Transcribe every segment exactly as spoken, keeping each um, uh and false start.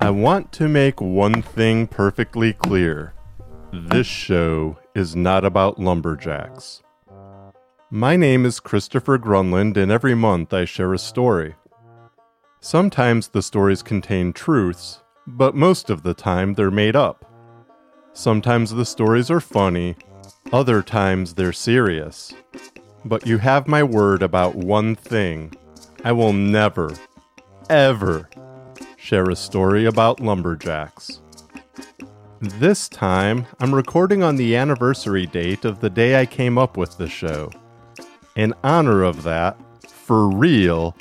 I want to make one thing perfectly clear. This show is not about lumberjacks. My name is Christopher Grunland, and every month I share a story. Sometimes the stories contain truths, but most of the time they're made up. Sometimes the stories are funny, other times they're serious. But you have my word about one thing. I will never, ever share a story about lumberjacks. This time, I'm recording on the anniversary date of the day I came up with the show. In honor of that, for real,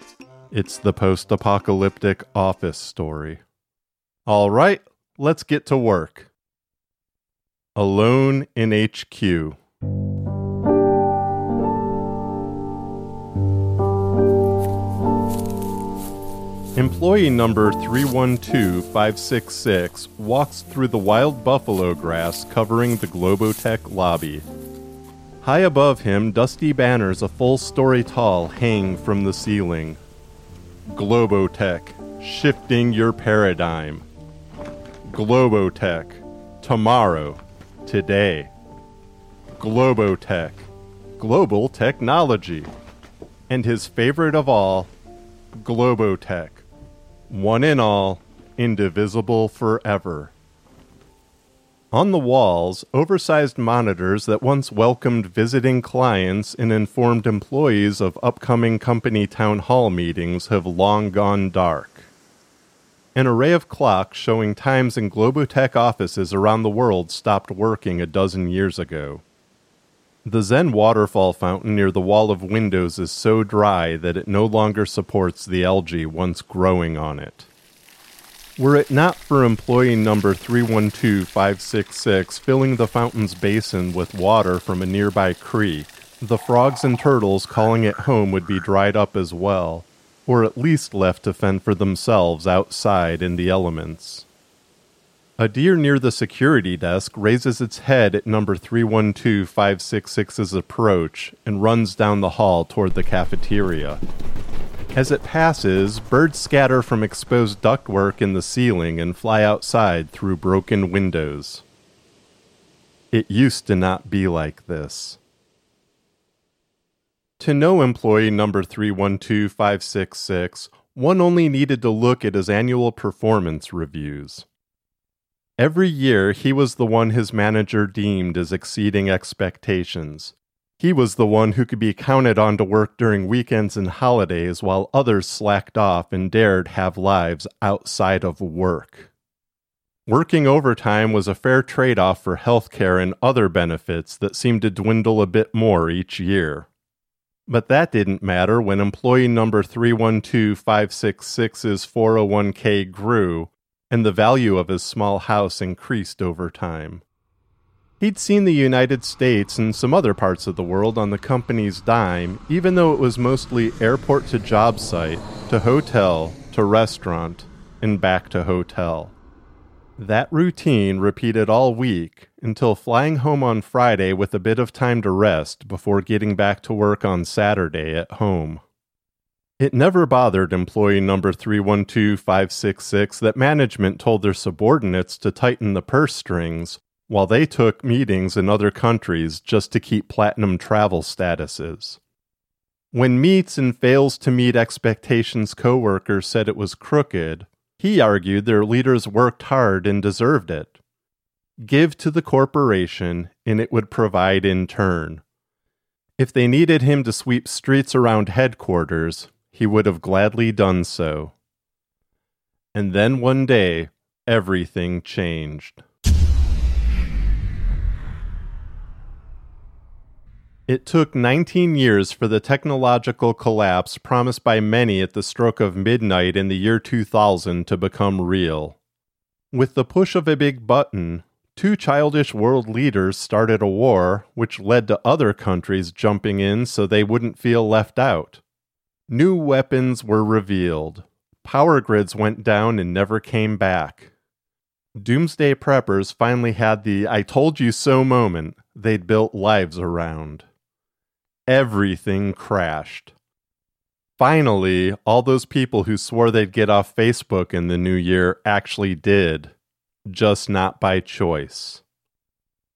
it's the post-apocalyptic office story. All right, let's get to work. Alone in H Q. Employee number three one two five six six walks through the wild buffalo grass covering the Globotech lobby. High above him, dusty banners a full story tall hang from the ceiling. Globotech, shifting your paradigm. Globotech, tomorrow, today. Globotech, global technology. And his favorite of all, Globotech, one and all, indivisible forever. On the walls, oversized monitors that once welcomed visiting clients and informed employees of upcoming company town hall meetings have long gone dark. An array of clocks showing times in Globotech offices around the world stopped working a dozen years ago. The Zen waterfall fountain near the wall of windows is so dry that it no longer supports the algae once growing on it. Were it not for employee number three one two five six six filling the fountain's basin with water from a nearby creek, the frogs and turtles calling it home would be dried up as well, or at least left to fend for themselves outside in the elements. A deer near the security desk raises its head at number three one two five six six's approach and runs down the hall toward the cafeteria. As it passes, birds scatter from exposed ductwork in the ceiling and fly outside through broken windows. It used to not be like this. To know employee number three one two five six six, one only needed to look at his annual performance reviews. Every year, he was the one his manager deemed as exceeding expectations. He was the one who could be counted on to work during weekends and holidays while others slacked off and dared have lives outside of work. Working overtime was a fair trade-off for healthcare and other benefits that seemed to dwindle a bit more each year. But that didn't matter when employee number three one two five six six's four oh one k grew and the value of his small house increased over time. He'd seen the United States and some other parts of the world on the company's dime, even though it was mostly airport to job site, to hotel, to restaurant, and back to hotel. That routine repeated all week until flying home on Friday with a bit of time to rest before getting back to work on Saturday at home. It never bothered employee number three one two five six six that management told their subordinates to tighten the purse strings while they took meetings in other countries just to keep platinum travel statuses. When meets and fails to meet expectations coworkers said it was crooked, he argued their leaders worked hard and deserved it. Give to the corporation, and it would provide in turn. If they needed him to sweep streets around headquarters, he would have gladly done so. And then one day, everything changed. It took nineteen years for the technological collapse promised by many at the stroke of midnight in the year two thousand to become real. With the push of a big button, two childish world leaders started a war, which led to other countries jumping in so they wouldn't feel left out. New weapons were revealed. Power grids went down and never came back. Doomsday preppers finally had the "I told you so" moment they'd built lives around. Everything crashed. finally, all those people who swore they'd get off Facebook in the new year actually did, just not by choice.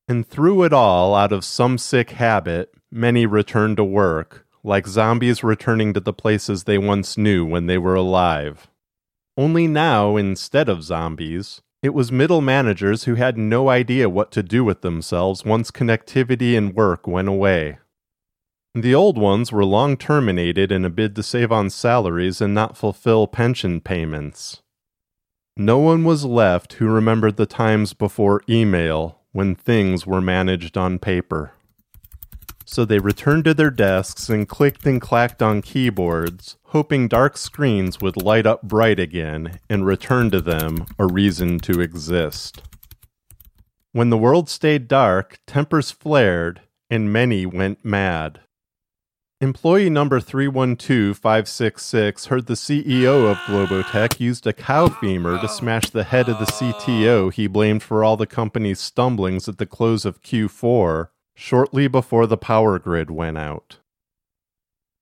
And through it all, out of some sick habit, many returned to work, like zombies returning to the places they once knew when they were alive. Only now, instead of zombies, it was middle managers who had no idea what to do with themselves once connectivity and work went away. The old ones were long terminated in a bid to save on salaries and not fulfill pension payments. No one was left who remembered the times before email, when things were managed on paper. So they returned to their desks and clicked and clacked on keyboards, hoping dark screens would light up bright again and return to them a reason to exist. When the world stayed dark, tempers flared, and many went mad. Employee number three one two five six six heard the C E O of Globotech used a cow femur to smash the head of the C T O he blamed for all the company's stumblings at the close of Q four, shortly before the power grid went out.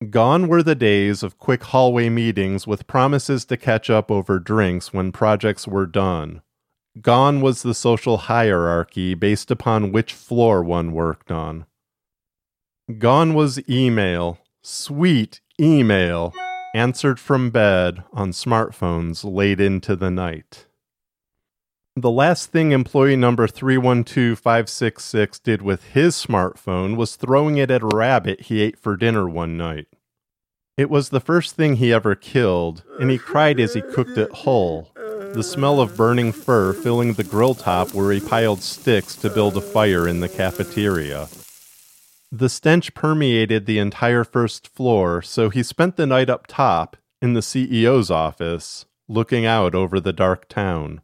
Gone were the days of quick hallway meetings with promises to catch up over drinks when projects were done. Gone was the social hierarchy based upon which floor one worked on. Gone was email, sweet email, answered from bed on smartphones late into the night. The last thing employee number three one two five six six did with his smartphone was throwing it at a rabbit he ate for dinner one night. It was the first thing he ever killed, and he cried as he cooked it whole, the smell of burning fur filling the grill top where he piled sticks to build a fire in the cafeteria. The stench permeated the entire first floor, so he spent the night up top, in the C E O's office, looking out over the dark town.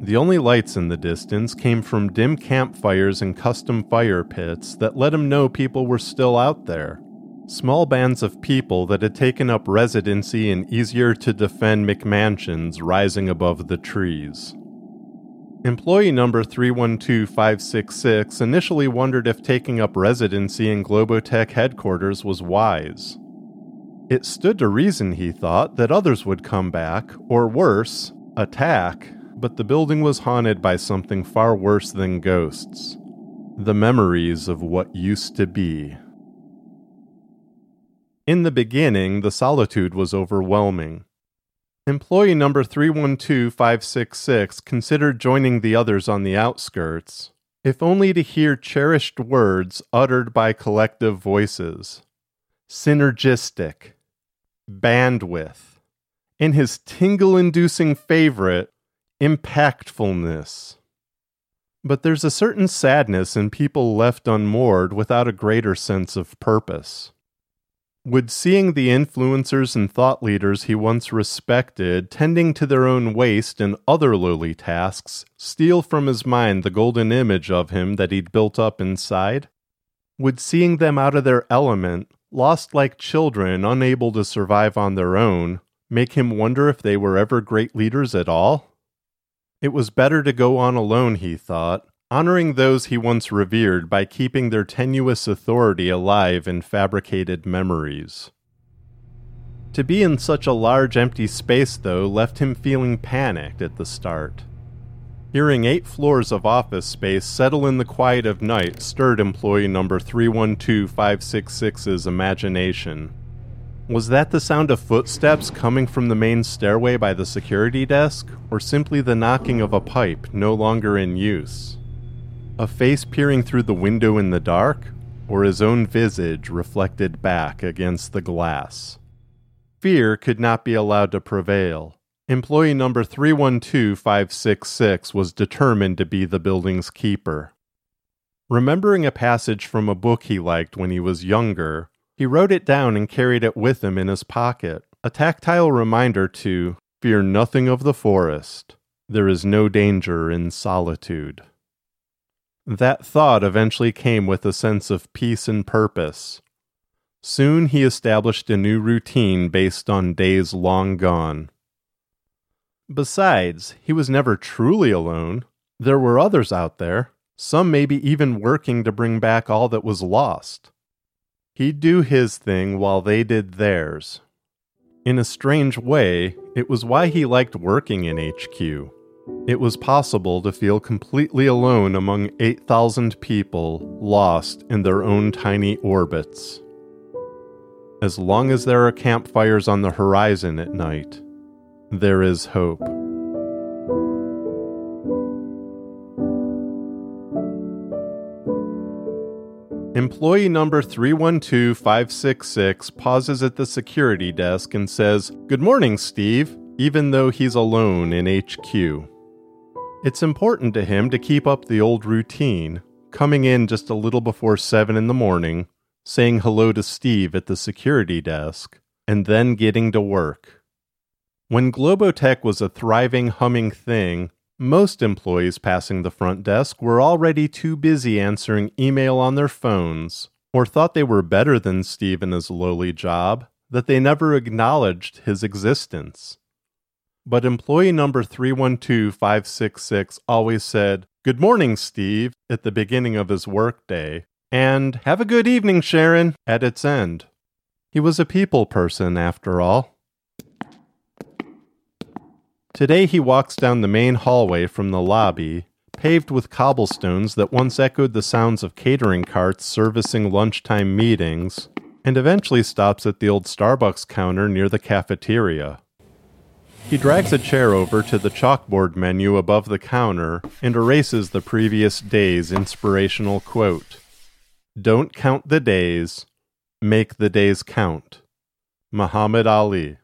The only lights in the distance came from dim campfires and custom fire pits that let him know people were still out there. Small bands of people that had taken up residency in easier-to-defend McMansions rising above the trees. Employee number three one two five six six initially wondered if taking up residency in Globotech headquarters was wise. It stood to reason, he thought, that others would come back, or worse, attack, but the building was haunted by something far worse than ghosts. The memories of what used to be. In the beginning, the solitude was overwhelming. Employee number three one two five six six considered joining the others on the outskirts, if only to hear cherished words uttered by collective voices. Synergistic. Bandwidth. In his tingle-inducing favorite, impactfulness. But there's a certain sadness in people left unmoored without a greater sense of purpose. Would seeing the influencers and thought leaders he once respected tending to their own waste and other lowly tasks steal from his mind the golden image of him that he'd built up inside? Would seeing them out of their element, lost like children unable to survive on their own, make him wonder if they were ever great leaders at all? It was better to go on alone, he thought, honoring those he once revered by keeping their tenuous authority alive in fabricated memories. To be in such a large empty space, though, left him feeling panicked at the start. Hearing eight floors of office space settle in the quiet of night stirred employee number three one two five six six's imagination. Was that the sound of footsteps coming from the main stairway by the security desk, or simply the knocking of a pipe no longer in use? A face peering through the window in the dark, or his own visage reflected back against the glass? Fear could not be allowed to prevail. Employee number three one two five six six was determined to be the building's keeper. Remembering a passage from a book he liked when he was younger, he wrote it down and carried it with him in his pocket, a tactile reminder to fear nothing of the forest. There is no danger in solitude. That thought eventually came with a sense of peace and purpose. Soon he established a new routine based on days long gone. Besides, he was never truly alone. There were others out there, some maybe even working to bring back all that was lost. He'd do his thing while they did theirs, In a strange way, it was why he liked working in H Q. It was possible to feel completely alone among eight thousand people lost in their own tiny orbits. As long as there are campfires on the horizon at night, there is hope. Employee number three one two five six six pauses at the security desk and says, "Good morning, Steve," even though he's alone in H Q. It's important to him to keep up the old routine, coming in just a little before seven in the morning, saying hello to Steve at the security desk, and then getting to work. When Globotech was a thriving, humming thing, most employees passing the front desk were already too busy answering email on their phones, or thought they were better than Steve and his lowly job, that they never acknowledged his existence. But employee number three one two five six six always said, "Good morning, Steve," at the beginning of his workday, and "Have a good evening, Sharon," at its end. He was a people person, after all. Today he walks down the main hallway from the lobby, paved with cobblestones that once echoed the sounds of catering carts servicing lunchtime meetings, and eventually stops at the old Starbucks counter near the cafeteria. He drags a chair over to the chalkboard menu above the counter and erases the previous day's inspirational quote, "Don't count the days, make the days count." Muhammad Ali.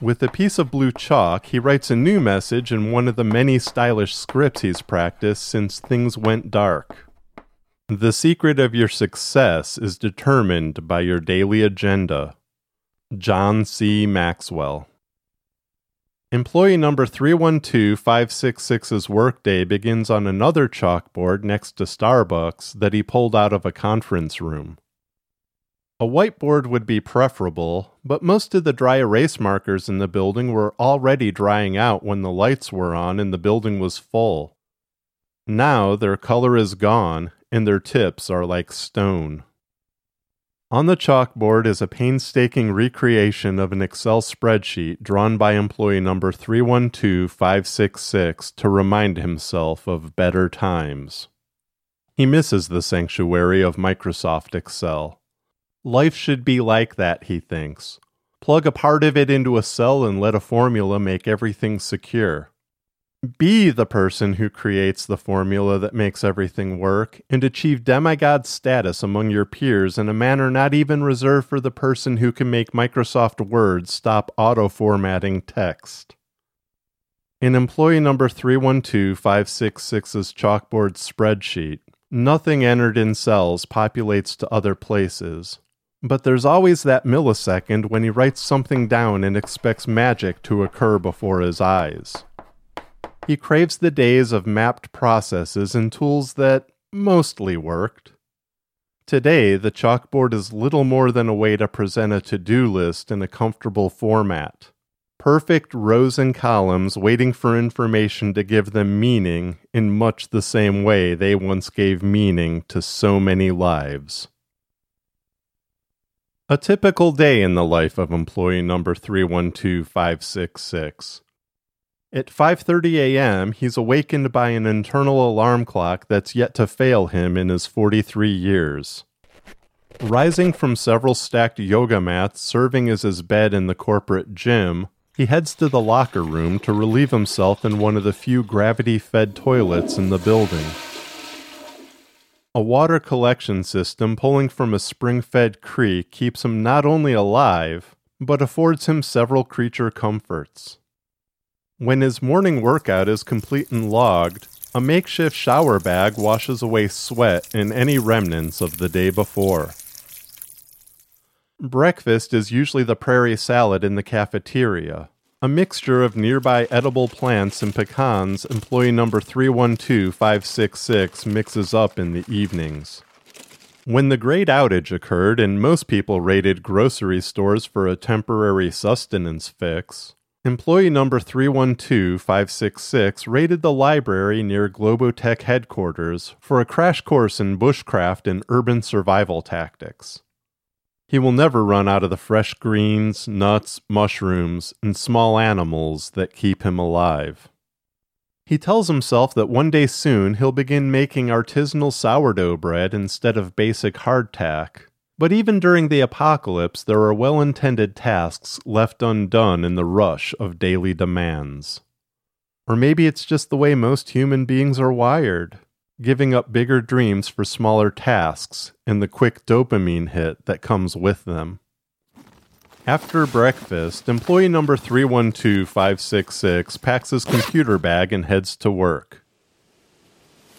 With a piece of blue chalk, he writes a new message in one of the many stylish scripts he's practiced since things went dark. "The secret of your success is determined by your daily agenda." John C. Maxwell. Employee number three one two five six six's workday begins on another chalkboard next to Starbucks that he pulled out of a conference room. A whiteboard would be preferable, but most of the dry erase markers in the building were already drying out when the lights were on and the building was full. Now their color is gone, and their tips are like stone. On the chalkboard is a painstaking recreation of an Excel spreadsheet drawn by employee number three one two five six six to remind himself of better times. He misses the sanctuary of Microsoft Excel. Life should be like that, he thinks. Plug a part of it into a cell and let a formula make everything secure. Be the person who creates the formula that makes everything work and achieve demigod status among your peers in a manner not even reserved for the person who can make Microsoft Word stop auto-formatting text. In employee number three one two five six six's chalkboard spreadsheet, nothing entered in cells populates to other places. But there's always that millisecond when he writes something down and expects magic to occur before his eyes. He craves the days of mapped processes and tools that mostly worked. Today, the chalkboard is little more than a way to present a to-do list in a comfortable format. Perfect rows and columns waiting for information to give them meaning in much the same way they once gave meaning to so many lives. A typical day in the life of employee number three one two five six six. At five thirty a.m., he's awakened by an internal alarm clock that's yet to fail him in his forty-three years. Rising from several stacked yoga mats serving as his bed in the corporate gym, he heads to the locker room to relieve himself in one of the few gravity-fed toilets in the building. A water collection system pulling from a spring-fed creek keeps him not only alive, but affords him several creature comforts. When his morning workout is complete and logged, a makeshift shower bag washes away sweat and any remnants of the day before. Breakfast is usually the prairie salad in the cafeteria, a mixture of nearby edible plants and pecans employee number three one two five six six mixes up in the evenings. When the great outage occurred and most people raided grocery stores for a temporary sustenance fix, employee number three one two five six six raided the library near Globotech headquarters for a crash course in bushcraft and urban survival tactics. He will never run out of the fresh greens, nuts, mushrooms, and small animals that keep him alive. He tells himself that one day soon he'll begin making artisanal sourdough bread instead of basic hardtack. But even during the apocalypse, there are well-intended tasks left undone in the rush of daily demands. Or maybe it's just the way most human beings are wired, giving up bigger dreams for smaller tasks and the quick dopamine hit that comes with them. After breakfast, employee number three one two five six six packs his computer bag and heads to work.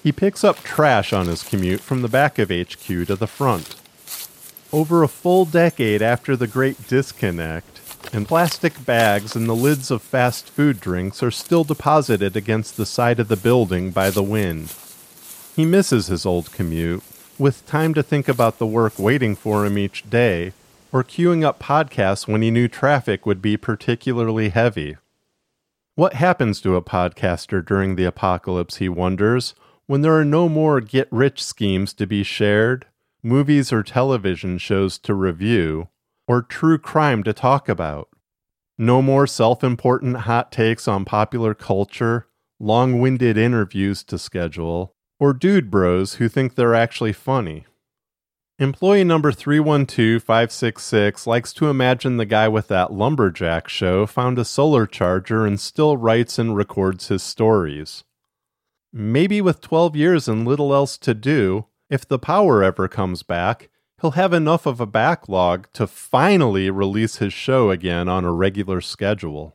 He picks up trash on his commute from the back of H Q to the front. Over a full decade after the Great Disconnect, and plastic bags and the lids of fast food drinks are still deposited against the side of the building by the wind. He misses his old commute, with time to think about the work waiting for him each day, or queuing up podcasts when he knew traffic would be particularly heavy. What happens to a podcaster during the apocalypse, he wonders, when there are no more get-rich schemes to be shared, movies or television shows to review, or true crime to talk about. No more self-important hot takes on popular culture, long-winded interviews to schedule, or dude bros who think they're actually funny. Employee number three one two five six six likes to imagine the guy with that lumberjack show found a solar charger and still writes and records his stories. Maybe with twelve years and little else to do, if the power ever comes back, he'll have enough of a backlog to finally release his show again on a regular schedule.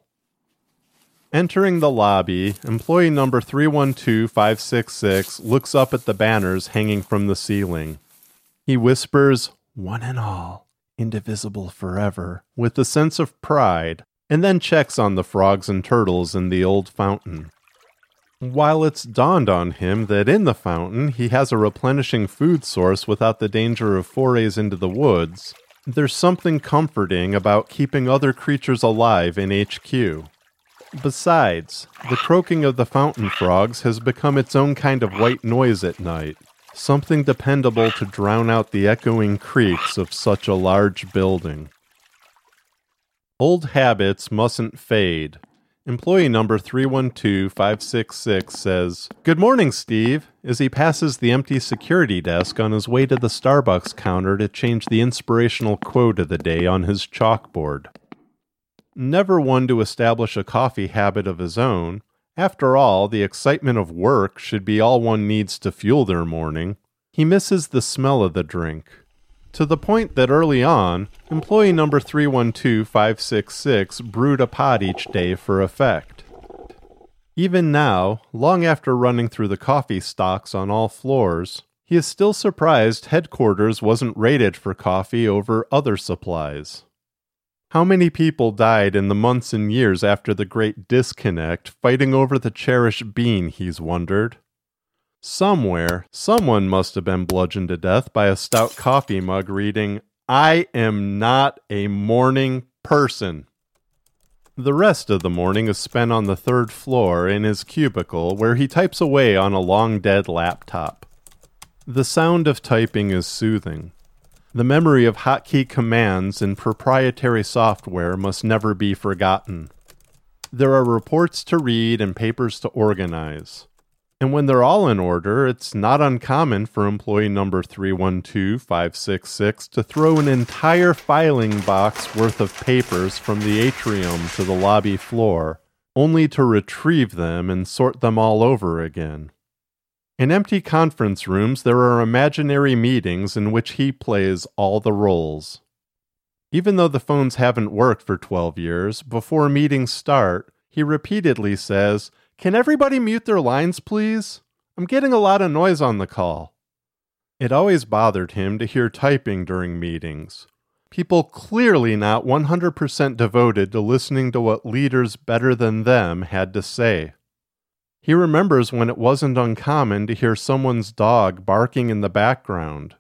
Entering the lobby, employee number three one two five six six looks up at the banners hanging from the ceiling. He whispers, "One and all, indivisible forever," with a sense of pride, and then checks on the frogs and turtles in the old fountain. While it's dawned on him that in the fountain he has a replenishing food source without the danger of forays into the woods, there's something comforting about keeping other creatures alive in H Q. Besides, the croaking of the fountain frogs has become its own kind of white noise at night. Something dependable to drown out the echoing creaks of such a large building. Old habits mustn't fade. Employee number three one two five six six says, "Good morning, Steve," as he passes the empty security desk on his way to the Starbucks counter to change the inspirational quote of the day on his chalkboard. Never one to establish a coffee habit of his own, after all, the excitement of work should be all one needs to fuel their morning, he misses the smell of the drink. To the point that early on, employee number three one two five six six brewed a pot each day for effect. Even now, long after running through the coffee stocks on all floors, he is still surprised headquarters wasn't rated for coffee over other supplies. How many people died in the months and years after the Great Disconnect fighting over the cherished bean, he's wondered. Somewhere, someone must have been bludgeoned to death by a stout coffee mug reading, "I am not a morning person." The rest of the morning is spent on the third floor in his cubicle where he types away on a long-dead laptop. The sound of typing is soothing. The memory of hotkey commands and proprietary software must never be forgotten. There are reports to read and papers to organize. And when they're all in order, it's not uncommon for employee number three one two five six six to throw an entire filing box worth of papers from the atrium to the lobby floor, only to retrieve them and sort them all over again. In empty conference rooms, there are imaginary meetings in which he plays all the roles. Even though the phones haven't worked for twelve years, before meetings start, he repeatedly says, "Can everybody mute their lines, please? I'm getting a lot of noise on the call." It always bothered him to hear typing during meetings. People clearly not one hundred percent devoted to listening to what leaders better than them had to say. He remembers when it wasn't uncommon to hear someone's dog barking in the background,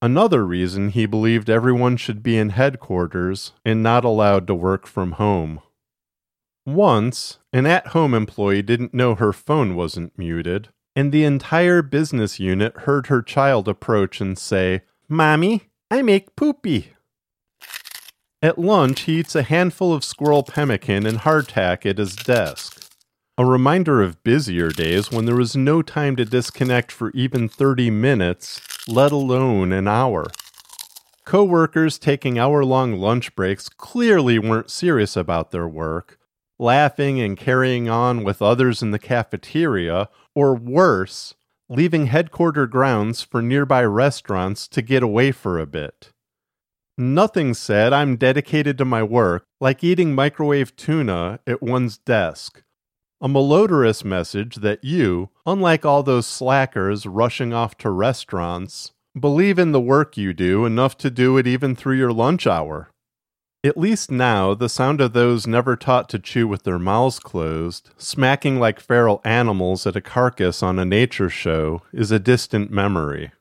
another reason he believed everyone should be in headquarters and not allowed to work from home. Once, an at-home employee didn't know her phone wasn't muted, and the entire business unit heard her child approach and say, "Mommy, I make poopy." At lunch, he eats a handful of squirrel pemmican and hardtack at his desk. A reminder of busier days when there was no time to disconnect for even thirty minutes, let alone an hour. Co-workers taking hour-long lunch breaks clearly weren't serious about their work, laughing and carrying on with others in the cafeteria, or worse, leaving headquarter grounds for nearby restaurants to get away for a bit. Nothing said I'm dedicated to my work, like eating microwave tuna at one's desk. A malodorous message that you, unlike all those slackers rushing off to restaurants, believe in the work you do enough to do it even through your lunch hour. At least now, the sound of those never taught to chew with their mouths closed, smacking like feral animals at a carcass on a nature show, is a distant memory.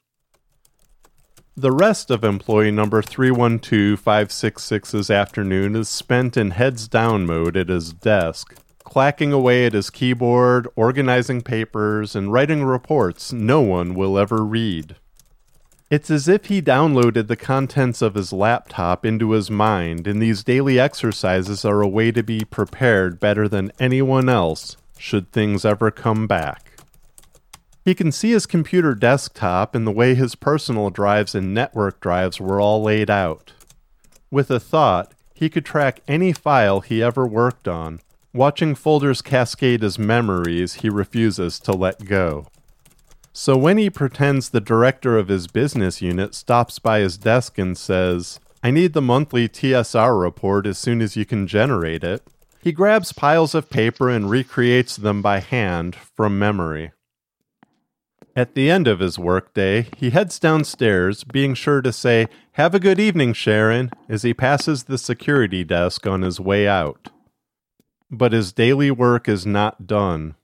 The rest of employee number three one two five six six's afternoon is spent in heads-down mode at his desk, clacking away at his keyboard, organizing papers, and writing reports no one will ever read. It's as if he downloaded the contents of his laptop into his mind, and these daily exercises are a way to be prepared better than anyone else, should things ever come back. He can see his computer desktop and the way his personal drives and network drives were all laid out. With a thought, he could track any file he ever worked on, watching folders cascade as memories he refuses to let go. So when he pretends the director of his business unit stops by his desk and says, "I need the monthly T S R report as soon as you can generate it," he grabs piles of paper and recreates them by hand from memory. At the end of his workday, he heads downstairs, being sure to say, "Have a good evening, Sharon," as he passes the security desk on his way out. But his daily work is not done.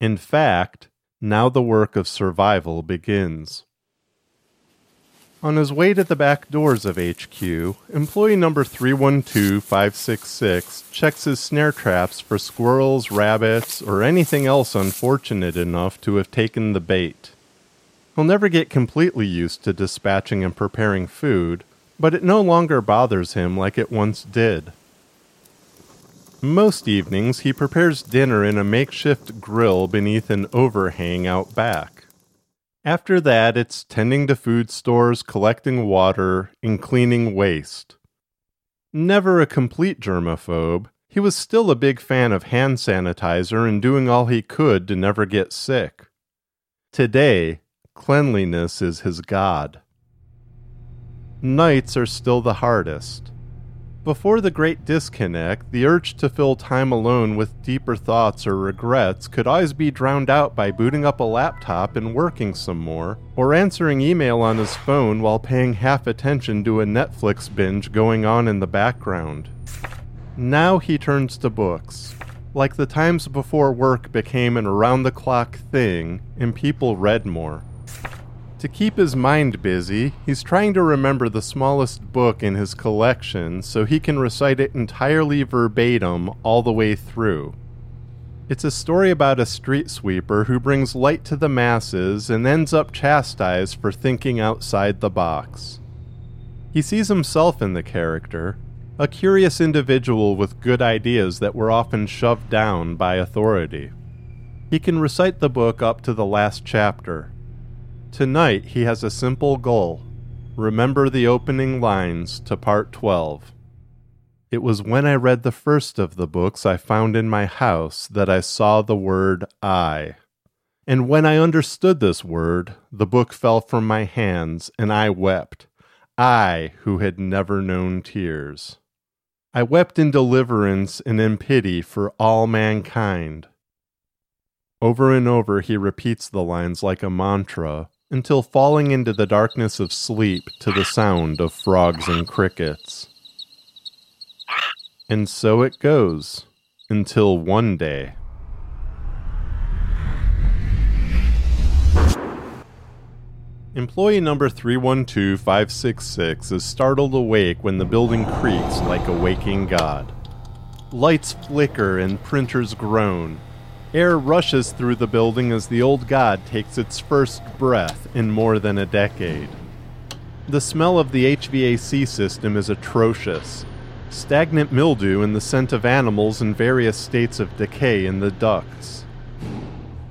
In fact, now the work of survival begins. On his way to the back doors of H Q, employee number three one two five six six checks his snare traps for squirrels, rabbits, or anything else unfortunate enough to have taken the bait. He'll never get completely used to dispatching and preparing food, but it no longer bothers him like it once did. Most evenings, he prepares dinner in a makeshift grill beneath an overhang out back. After that, it's tending to food stores, collecting water, and cleaning waste. Never a complete germaphobe, he was still a big fan of hand sanitizer and doing all he could to never get sick. Today, cleanliness is his god. Nights are still the hardest. Before the great disconnect, the urge to fill time alone with deeper thoughts or regrets could always be drowned out by booting up a laptop and working some more, or answering email on his phone while paying half attention to a Netflix binge going on in the background. Now he turns to books. Like the times before work became an around-the-clock thing, and people read more. To keep his mind busy, he's trying to remember the smallest book in his collection so he can recite it entirely verbatim all the way through. It's a story about a street sweeper who brings light to the masses and ends up chastised for thinking outside the box. He sees himself in the character, a curious individual with good ideas that were often shoved down by authority. He can recite the book up to the last chapter. Tonight, he has a simple goal. Remember the opening lines to part twelve. "It was when I read the first of the books I found in my house that I saw the word I. And when I understood this word, the book fell from my hands and I wept. I, who had never known tears. I wept in deliverance and in pity for all mankind." Over and over, he repeats the lines like a mantra, until falling into the darkness of sleep to the sound of frogs and crickets. And so it goes, until one day. Employee number three one two five six six is startled awake when the building creaks like a waking god. Lights flicker and printers groan. Air rushes through the building as the old god takes its first breath in more than a decade. The smell of the H V A C system is atrocious, stagnant mildew and the scent of animals in various states of decay in the ducts.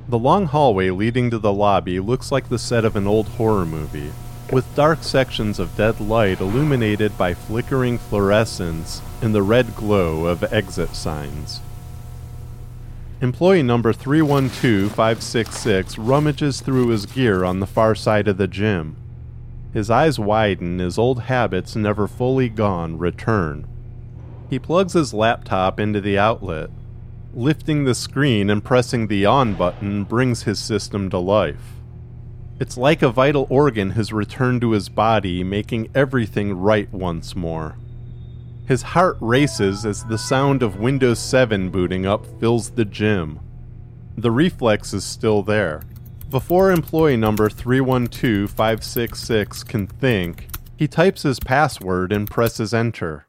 The long hallway leading to the lobby looks like the set of an old horror movie, with dark sections of dead light illuminated by flickering fluorescence and the red glow of exit signs. Employee number three one two five six six rummages through his gear on the far side of the gym. His eyes widen as old habits never fully gone return. He plugs his laptop into the outlet. Lifting the screen and pressing the on button brings his system to life. It's like a vital organ has returned to his body, making everything right once more. His heart races as the sound of Windows seven booting up fills the gym. The reflex is still there. Before employee number three one two five six six can think, he types his password and presses enter.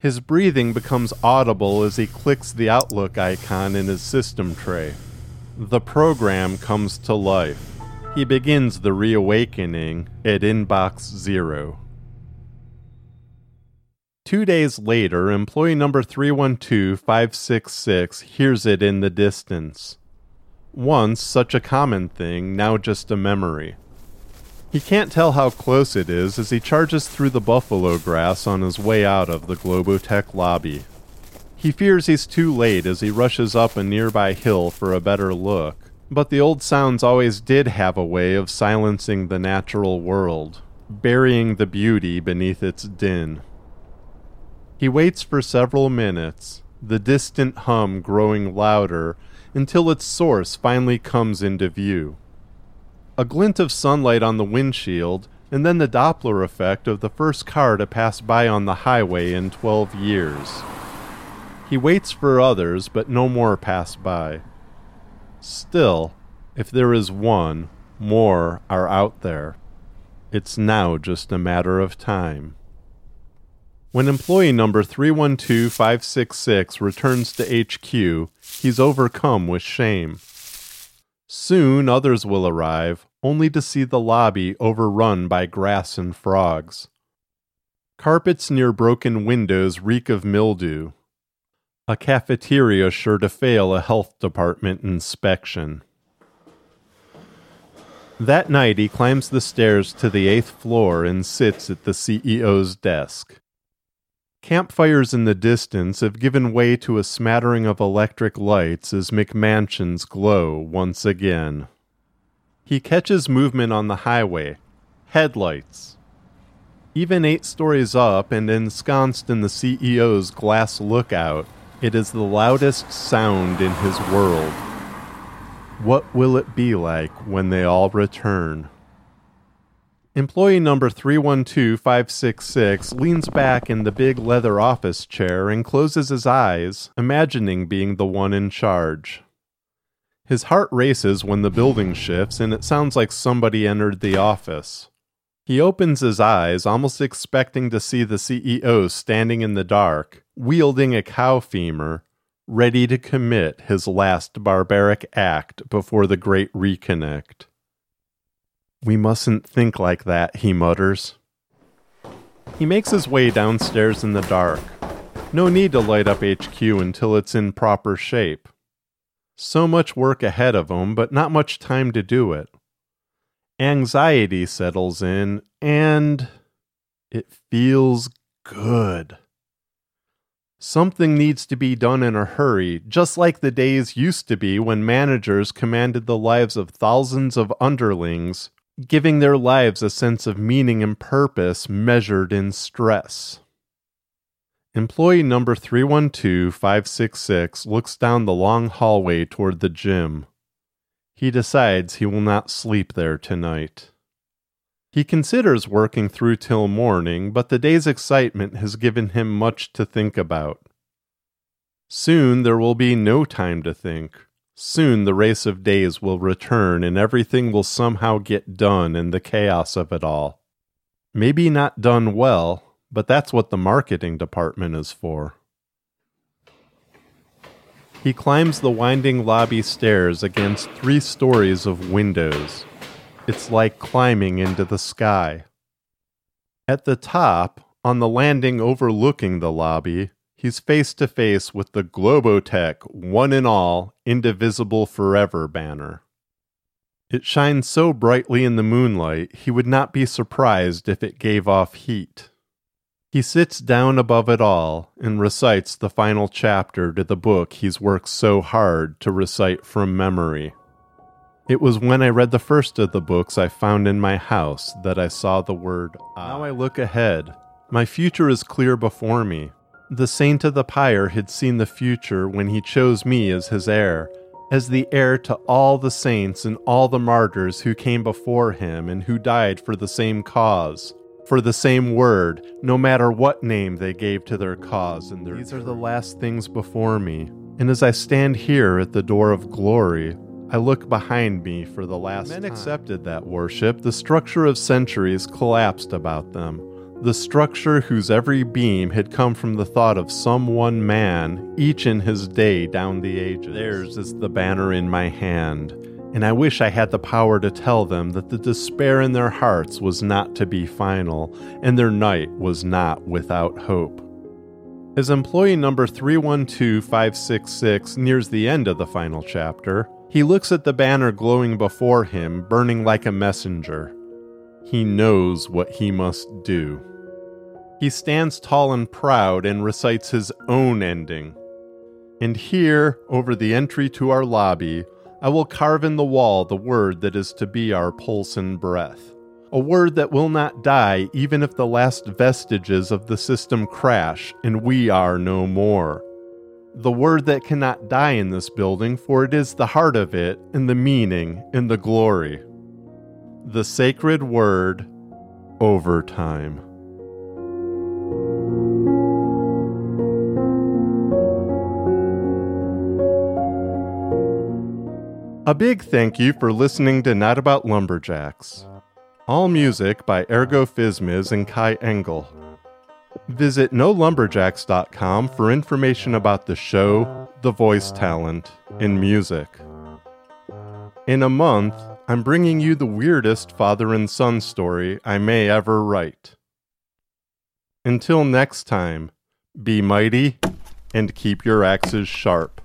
His breathing becomes audible as he clicks the Outlook icon in his system tray. The program comes to life. He begins the reawakening at Inbox Zero. Two days later, employee number three one two five six six hears it in the distance. Once such a common thing, now just a memory. He can't tell how close it is as he charges through the buffalo grass on his way out of the Globotech lobby. He fears he's too late as he rushes up a nearby hill for a better look. But the old sounds always did have a way of silencing the natural world, burying the beauty beneath its din. He waits for several minutes, the distant hum growing louder, until its source finally comes into view. A glint of sunlight on the windshield, and then the Doppler effect of the first car to pass by on the highway in twelve years. He waits for others, but no more pass by. Still, if there is one, more are out there. It's now just a matter of time. When employee number three one two five six six returns to H Q, he's overcome with shame. Soon others will arrive, only to see the lobby overrun by grass and frogs. Carpets near broken windows reek of mildew. A cafeteria sure to fail a health department inspection. That night he climbs the stairs to the eighth floor and sits at the C E O's desk. Campfires in the distance have given way to a smattering of electric lights as McMansions glow once again. He catches movement on the highway. Headlights. Even eight stories up and ensconced in the C E O's glass lookout, it is the loudest sound in his world. What will it be like when they all return? Employee number three one two five six six leans back in the big leather office chair and closes his eyes, imagining being the one in charge. His heart races when the building shifts and it sounds like somebody entered the office. He opens his eyes, almost expecting to see the C E O standing in the dark, wielding a cow femur, ready to commit his last barbaric act before the great reconnect. "We mustn't think like that," he mutters. He makes his way downstairs in the dark. No need to light up H Q until it's in proper shape. So much work ahead of him, but not much time to do it. Anxiety settles in, and it feels good. Something needs to be done in a hurry, just like the days used to be when managers commanded the lives of thousands of underlings, giving their lives a sense of meaning and purpose measured in stress. Employee number three one two five six six looks down the long hallway toward the gym. He decides he will not sleep there tonight. He considers working through till morning, but the day's excitement has given him much to think about. Soon there will be no time to think. Soon the race of days will return and everything will somehow get done in the chaos of it all. Maybe not done well, but that's what the marketing department is for. He climbs the winding lobby stairs against three stories of windows. It's like climbing into the sky. At the top, On the landing overlooking the lobby, he's face-to-face with the Globotech, one and all, indivisible forever banner. It shines so brightly in the moonlight, he would not be surprised if it gave off heat. He sits down above it all and recites the final chapter to the book he's worked so hard to recite from memory. It was when I read the first of the books I found in my house that I saw the word I. Now I look ahead. My future is clear before me. The saint of the pyre had seen the future when he chose me as his heir, as the heir to all the saints and all the martyrs who came before him and who died for the same cause, for the same word, no matter what name they gave to their cause. And their These are the last things before me, and as I stand here at the door of glory, I look behind me for the last time. Men accepted that worship, the structure of centuries collapsed about them. The structure whose every beam had come from the thought of some one man, each in his day down the ages. Theirs is the banner in my hand, and I wish I had the power to tell them that the despair in their hearts was not to be final, and their night was not without hope. As employee number three one two five six six nears the end of the final chapter, he looks at the banner glowing before him, burning like a messenger. He knows what he must do. He stands tall and proud and recites his own ending. And here, over the entry to our lobby, I will carve in the wall the word that is to be our pulse and breath. A word that will not die even if the last vestiges of the system crash and we are no more. The word that cannot die in this building, for it is the heart of it and the meaning and the glory. The sacred word, overtime. A big thank you for listening to Not About Lumberjacks. All music by Ergo Fizmiz and Kai Engel. Visit no lumberjacks dot com for information about the show, the voice talent, and music. In a month, I'm bringing you the weirdest father and son story I may ever write. Until next time, be mighty and keep your axes sharp.